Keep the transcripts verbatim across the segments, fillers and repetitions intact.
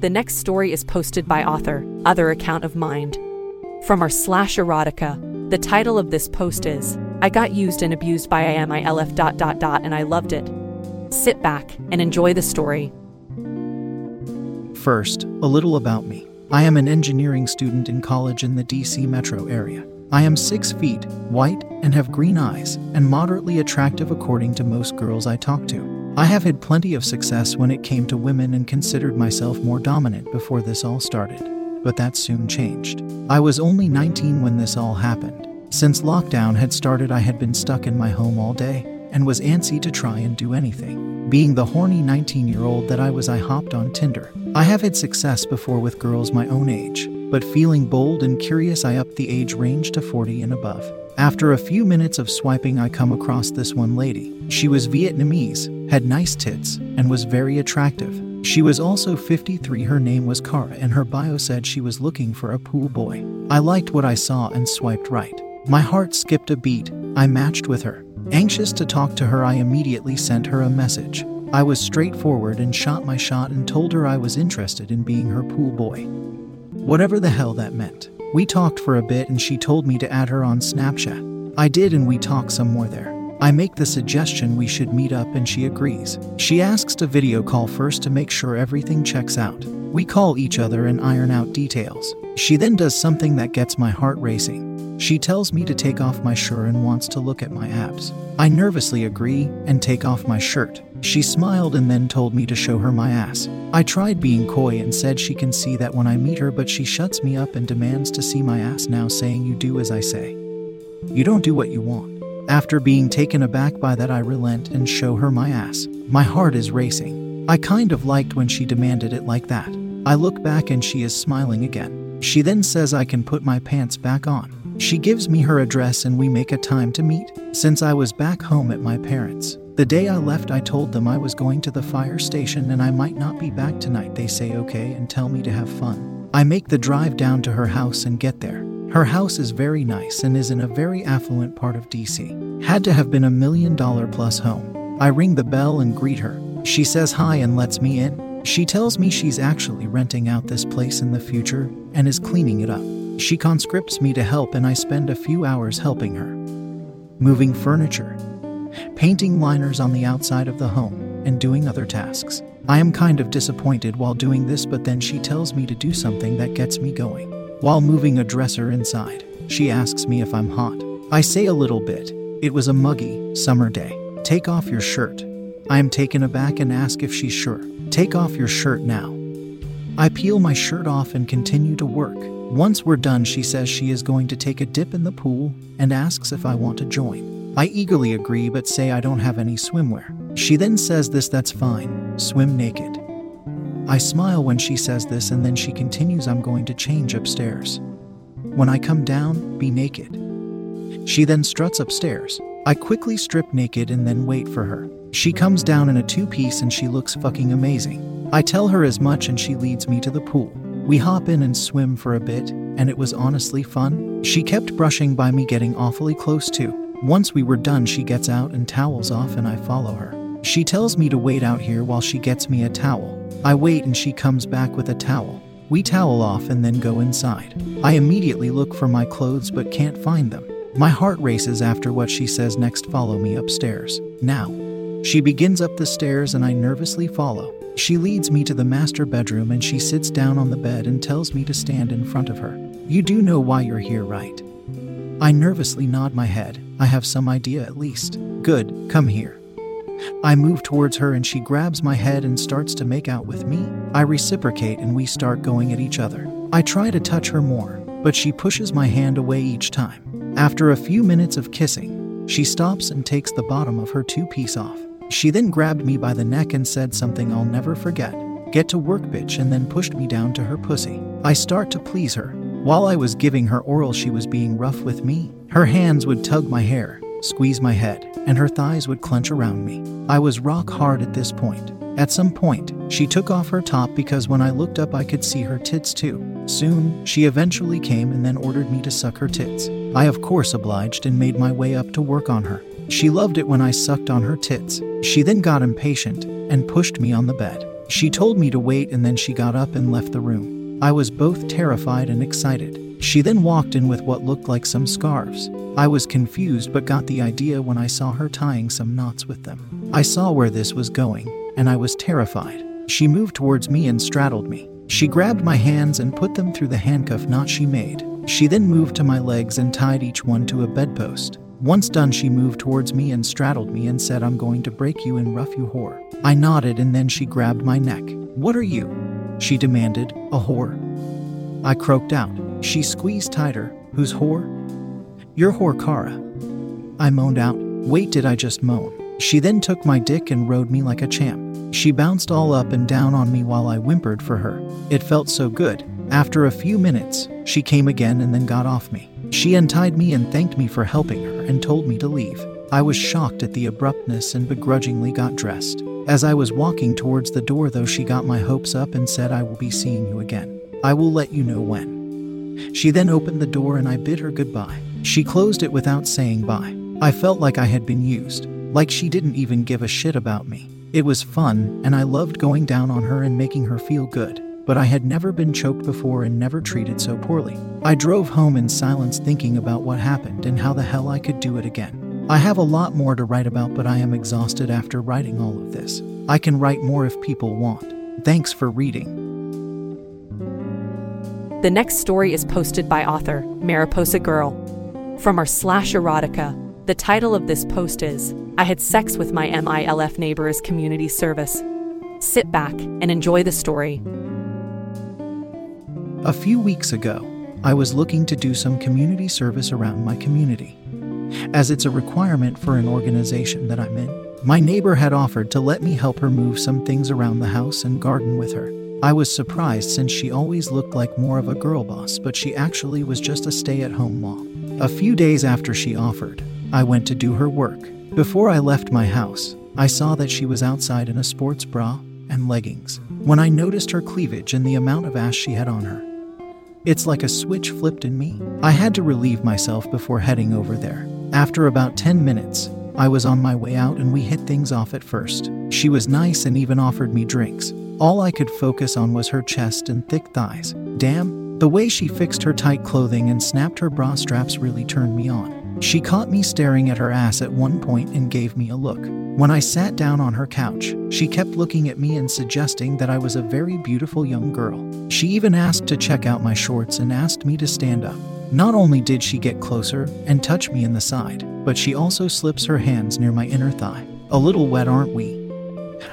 The next story is posted by author, Other Account of Mind. From our slash erotica, the title of this post is, I got used and abused by I M I L F dot dot dot and I loved it. Sit back and enjoy the story. First, a little about me. I am an engineering student in college in the D C metro area. I am six feet, white, and have green eyes, and moderately attractive according to most girls I talk to. I have had plenty of success when it came to women and considered myself more dominant before this all started. But that soon changed. I was only nineteen when this all happened. Since lockdown had started, I had been stuck in my home all day and was antsy to try and do anything. Being the horny nineteen-year-old that I was, I hopped on Tinder. I have had success before with girls my own age, but feeling bold and curious, I upped the age range to forty and above. After a few minutes of swiping, I come across this one lady. She was Vietnamese, had nice tits, and was very attractive. She was also fifty-three, her name was Cara, and her bio said she was looking for a pool boy. I liked what I saw and swiped right. My heart skipped a beat. I matched with her. Anxious to talk to her, I immediately sent her a message. I was straightforward and shot my shot and told her I was interested in being her pool boy. Whatever the hell that meant. We talked for a bit and she told me to add her on Snapchat. I did and we talked some more there. I make the suggestion we should meet up and she agrees. She asks to video call first to make sure everything checks out. We call each other and iron out details. She then does something that gets my heart racing. She tells me to take off my shirt and wants to look at my abs. I nervously agree and take off my shirt. She smiled and then told me to show her my ass. I tried being coy and said she can see that when I meet her, but she shuts me up and demands to see my ass now, saying you do as I say. You don't do what you want. After being taken aback by that, I relent and show her my ass. My heart is racing. I kind of liked when she demanded it like that. I look back and she is smiling again. She then says I can put my pants back on. She gives me her address and we make a time to meet. Since I was back home at my parents', the day I left, I told them I was going to the fire station and I might not be back tonight. They say okay and tell me to have fun. I make the drive down to her house and get there. Her house is very nice and is in a very affluent part of D C. Had to have been a million dollar plus home. I ring the bell and greet her. She says hi and lets me in. She tells me she's actually renting out this place in the future and is cleaning it up. She conscripts me to help and I spend a few hours helping her. Moving furniture, painting liners on the outside of the home, and doing other tasks. I am kind of disappointed while doing this, but then she tells me to do something that gets me going. While moving a dresser inside, she asks me if I'm hot. I say a little bit. It was a muggy, summer day. Take off your shirt. I am taken aback and ask if she's sure. Take off your shirt now. I peel my shirt off and continue to work. Once we're done, she says she is going to take a dip in the pool and asks if I want to join. I eagerly agree but say I don't have any swimwear. She then says this, that's fine, swim naked. I smile when she says this and then she continues, I'm going to change upstairs. When I come down, be naked. She then struts upstairs. I quickly strip naked and then wait for her. She comes down in a two-piece and she looks fucking amazing. I tell her as much and she leads me to the pool. We hop in and swim for a bit, and it was honestly fun. She kept brushing by me, getting awfully close too. Once we were done, she gets out and towels off and I follow her. She tells me to wait out here while she gets me a towel. I wait and she comes back with a towel. We towel off and then go inside. I immediately look for my clothes but can't find them. My heart races after what she says next, follow me upstairs now. She begins up the stairs and I nervously follow. She leads me to the master bedroom and she sits down on the bed and tells me to stand in front of her. You do know why you're here, right? I nervously nod my head. I have some idea at least. Good, come here. I move towards her and she grabs my head and starts to make out with me. I reciprocate and we start going at each other. I try to touch her more, but she pushes my hand away each time. After a few minutes of kissing, she stops and takes the bottom of her two-piece off. She then grabbed me by the neck and said something I'll never forget. Get to work, bitch, and then pushed me down to her pussy. I start to please her. While I was giving her oral, she was being rough with me. Her hands would tug my hair, squeeze my head, and her thighs would clench around me. I was rock hard at this point. At some point, she took off her top because when I looked up I could see her tits too. Soon, she eventually came and then ordered me to suck her tits. I of course obliged and made my way up to work on her. She loved it when I sucked on her tits. She then got impatient and pushed me on the bed. She told me to wait and then she got up and left the room. I was both terrified and excited. She then walked in with what looked like some scarves. I was confused but got the idea when I saw her tying some knots with them. I saw where this was going, and I was terrified. She moved towards me and straddled me. She grabbed my hands and put them through the handcuff knot she made. She then moved to my legs and tied each one to a bedpost. Once done, she moved towards me and straddled me and said, "I'm going to break you and rough you, whore." I nodded and then she grabbed my neck. "What are you?" she demanded. "A whore," I croaked out. She squeezed tighter. "Who's whore?" "Your whore, Kara," I moaned out. Wait, did I just moan? She then took my dick and rode me like a champ. She bounced all up and down on me while I whimpered for her. It felt so good. After a few minutes, she came again and then got off me. She untied me and thanked me for helping her and told me to leave. I was shocked at the abruptness and begrudgingly got dressed. As I was walking towards the door though, she got my hopes up and said, "I will be seeing you again. I will let you know when." She then opened the door and I bid her goodbye. She closed it without saying bye. I felt like I had been used, like she didn't even give a shit about me. It was fun, and I loved going down on her and making her feel good, but I had never been choked before and never treated so poorly. I drove home in silence thinking about what happened and how the hell I could do it again. I have a lot more to write about, but I am exhausted after writing all of this. I can write more if people want. Thanks for reading. The next story is posted by author Mariposa Girl. From our slash erotica, the title of this post is, "I Had Sex With My M I L F Neighbor as Community Service." Sit back and enjoy the story. A few weeks ago, I was looking to do some community service around my community, as it's a requirement for an organization that I'm in. My neighbor had offered to let me help her move some things around the house and garden with her. I was surprised since she always looked like more of a girl boss, but she actually was just a stay-at-home mom. A few days after she offered, I went to do her work. Before I left my house, I saw that she was outside in a sports bra and leggings. When I noticed her cleavage and the amount of ash she had on her, it's like a switch flipped in me. I had to relieve myself before heading over there. After about ten minutes, I was on my way out and we hit things off at first. She was nice and even offered me drinks. All I could focus on was her chest and thick thighs. Damn, the way she fixed her tight clothing and snapped her bra straps really turned me on. She caught me staring at her ass at one point and gave me a look. When I sat down on her couch, she kept looking at me and suggesting that I was a very beautiful young girl. She even asked to check out my shorts and asked me to stand up. Not only did she get closer and touch me in the side, but she also slips her hands near my inner thigh. "A little wet, aren't we?"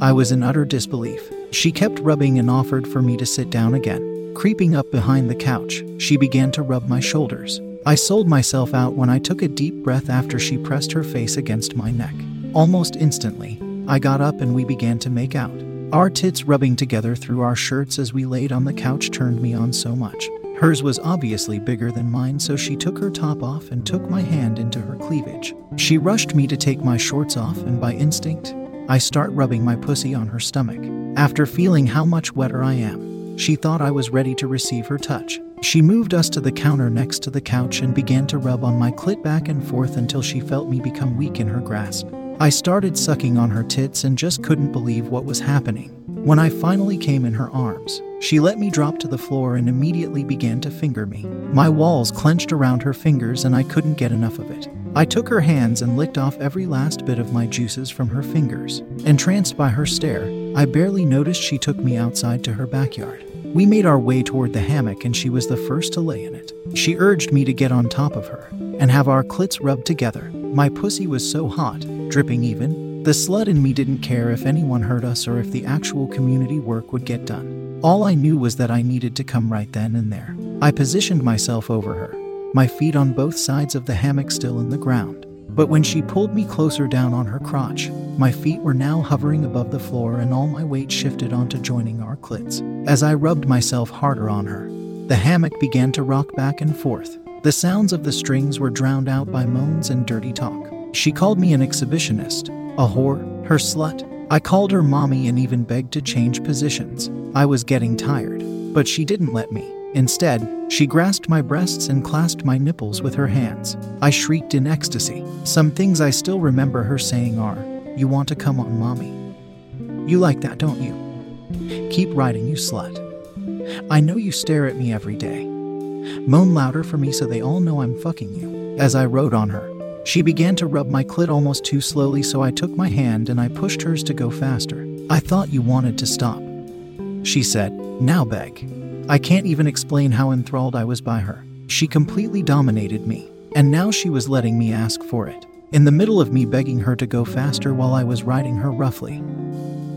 I was in utter disbelief. She kept rubbing and offered for me to sit down again. Creeping up behind the couch, she began to rub my shoulders. I sold myself out when I took a deep breath after she pressed her face against my neck. Almost instantly, I got up and we began to make out. Our tits rubbing together through our shirts as we laid on the couch turned me on so much. Hers was obviously bigger than mine, so she took her top off and took my hand into her cleavage. She rushed me to take my shorts off, and by instinct, I start rubbing my pussy on her stomach. After feeling how much wetter I am, she thought I was ready to receive her touch. She moved us to the counter next to the couch and began to rub on my clit back and forth until she felt me become weak in her grasp. I started sucking on her tits and just couldn't believe what was happening. When I finally came in her arms, she let me drop to the floor and immediately began to finger me. My walls clenched around her fingers and I couldn't get enough of it. I took her hands and licked off every last bit of my juices from her fingers. Entranced by her stare, I barely noticed she took me outside to her backyard. We made our way toward the hammock and she was the first to lay in it. She urged me to get on top of her and have our clits rubbed together. My pussy was so hot, dripping even. The slut in me didn't care if anyone heard us or if the actual community work would get done. All I knew was that I needed to come right then and there. I positioned myself over her, my feet on both sides of the hammock still in the ground. But when she pulled me closer down on her crotch, my feet were now hovering above the floor and all my weight shifted onto joining our clits. As I rubbed myself harder on her, the hammock began to rock back and forth. The sounds of the strings were drowned out by moans and dirty talk. She called me an exhibitionist, a whore, her slut. I called her mommy and even begged to change positions. I was getting tired, but she didn't let me. Instead, she grasped my breasts and clasped my nipples with her hands. I shrieked in ecstasy. Some things I still remember her saying are, "You want to come on, mommy? You like that, don't you? Keep riding, you slut. I know you stare at me every day. Moan louder for me so they all know I'm fucking you." As I rode on her, she began to rub my clit almost too slowly, so I took my hand and I pushed hers to go faster. "I thought you wanted to stop," she said. "Now beg." I can't even explain how enthralled I was by her. She completely dominated me, and now she was letting me ask for it. In the middle of me begging her to go faster while I was riding her roughly,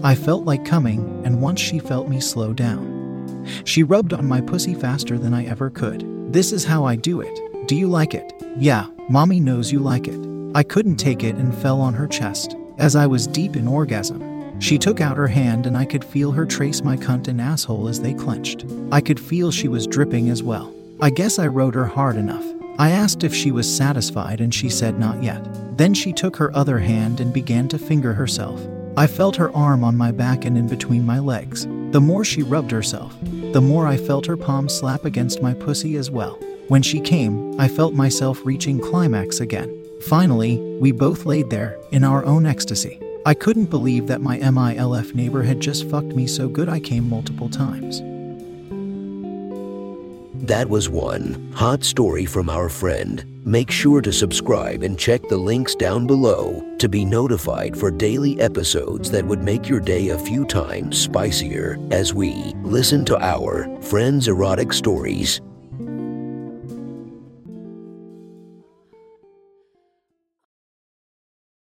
I felt like coming, and once she felt me slow down, she rubbed on my pussy faster than I ever could. "This is how I do it. Do you like it? Yeah, mommy knows you like it." I couldn't take it and fell on her chest. As I was deep in orgasm, she took out her hand and I could feel her trace my cunt and asshole as they clenched. I could feel she was dripping as well. I guess I rode her hard enough. I asked if she was satisfied and she said not yet. Then she took her other hand and began to finger herself. I felt her arm on my back and in between my legs. The more she rubbed herself, the more I felt her palm slap against my pussy as well. When she came, I felt myself reaching climax again. Finally, we both laid there, in our own ecstasy. I couldn't believe that my MILF neighbor had just fucked me so good I came multiple times. That was one hot story from our friend. Make sure to subscribe and check the links down below to be notified for daily episodes that would make your day a few times spicier as we listen to our Friends Erotic Stories.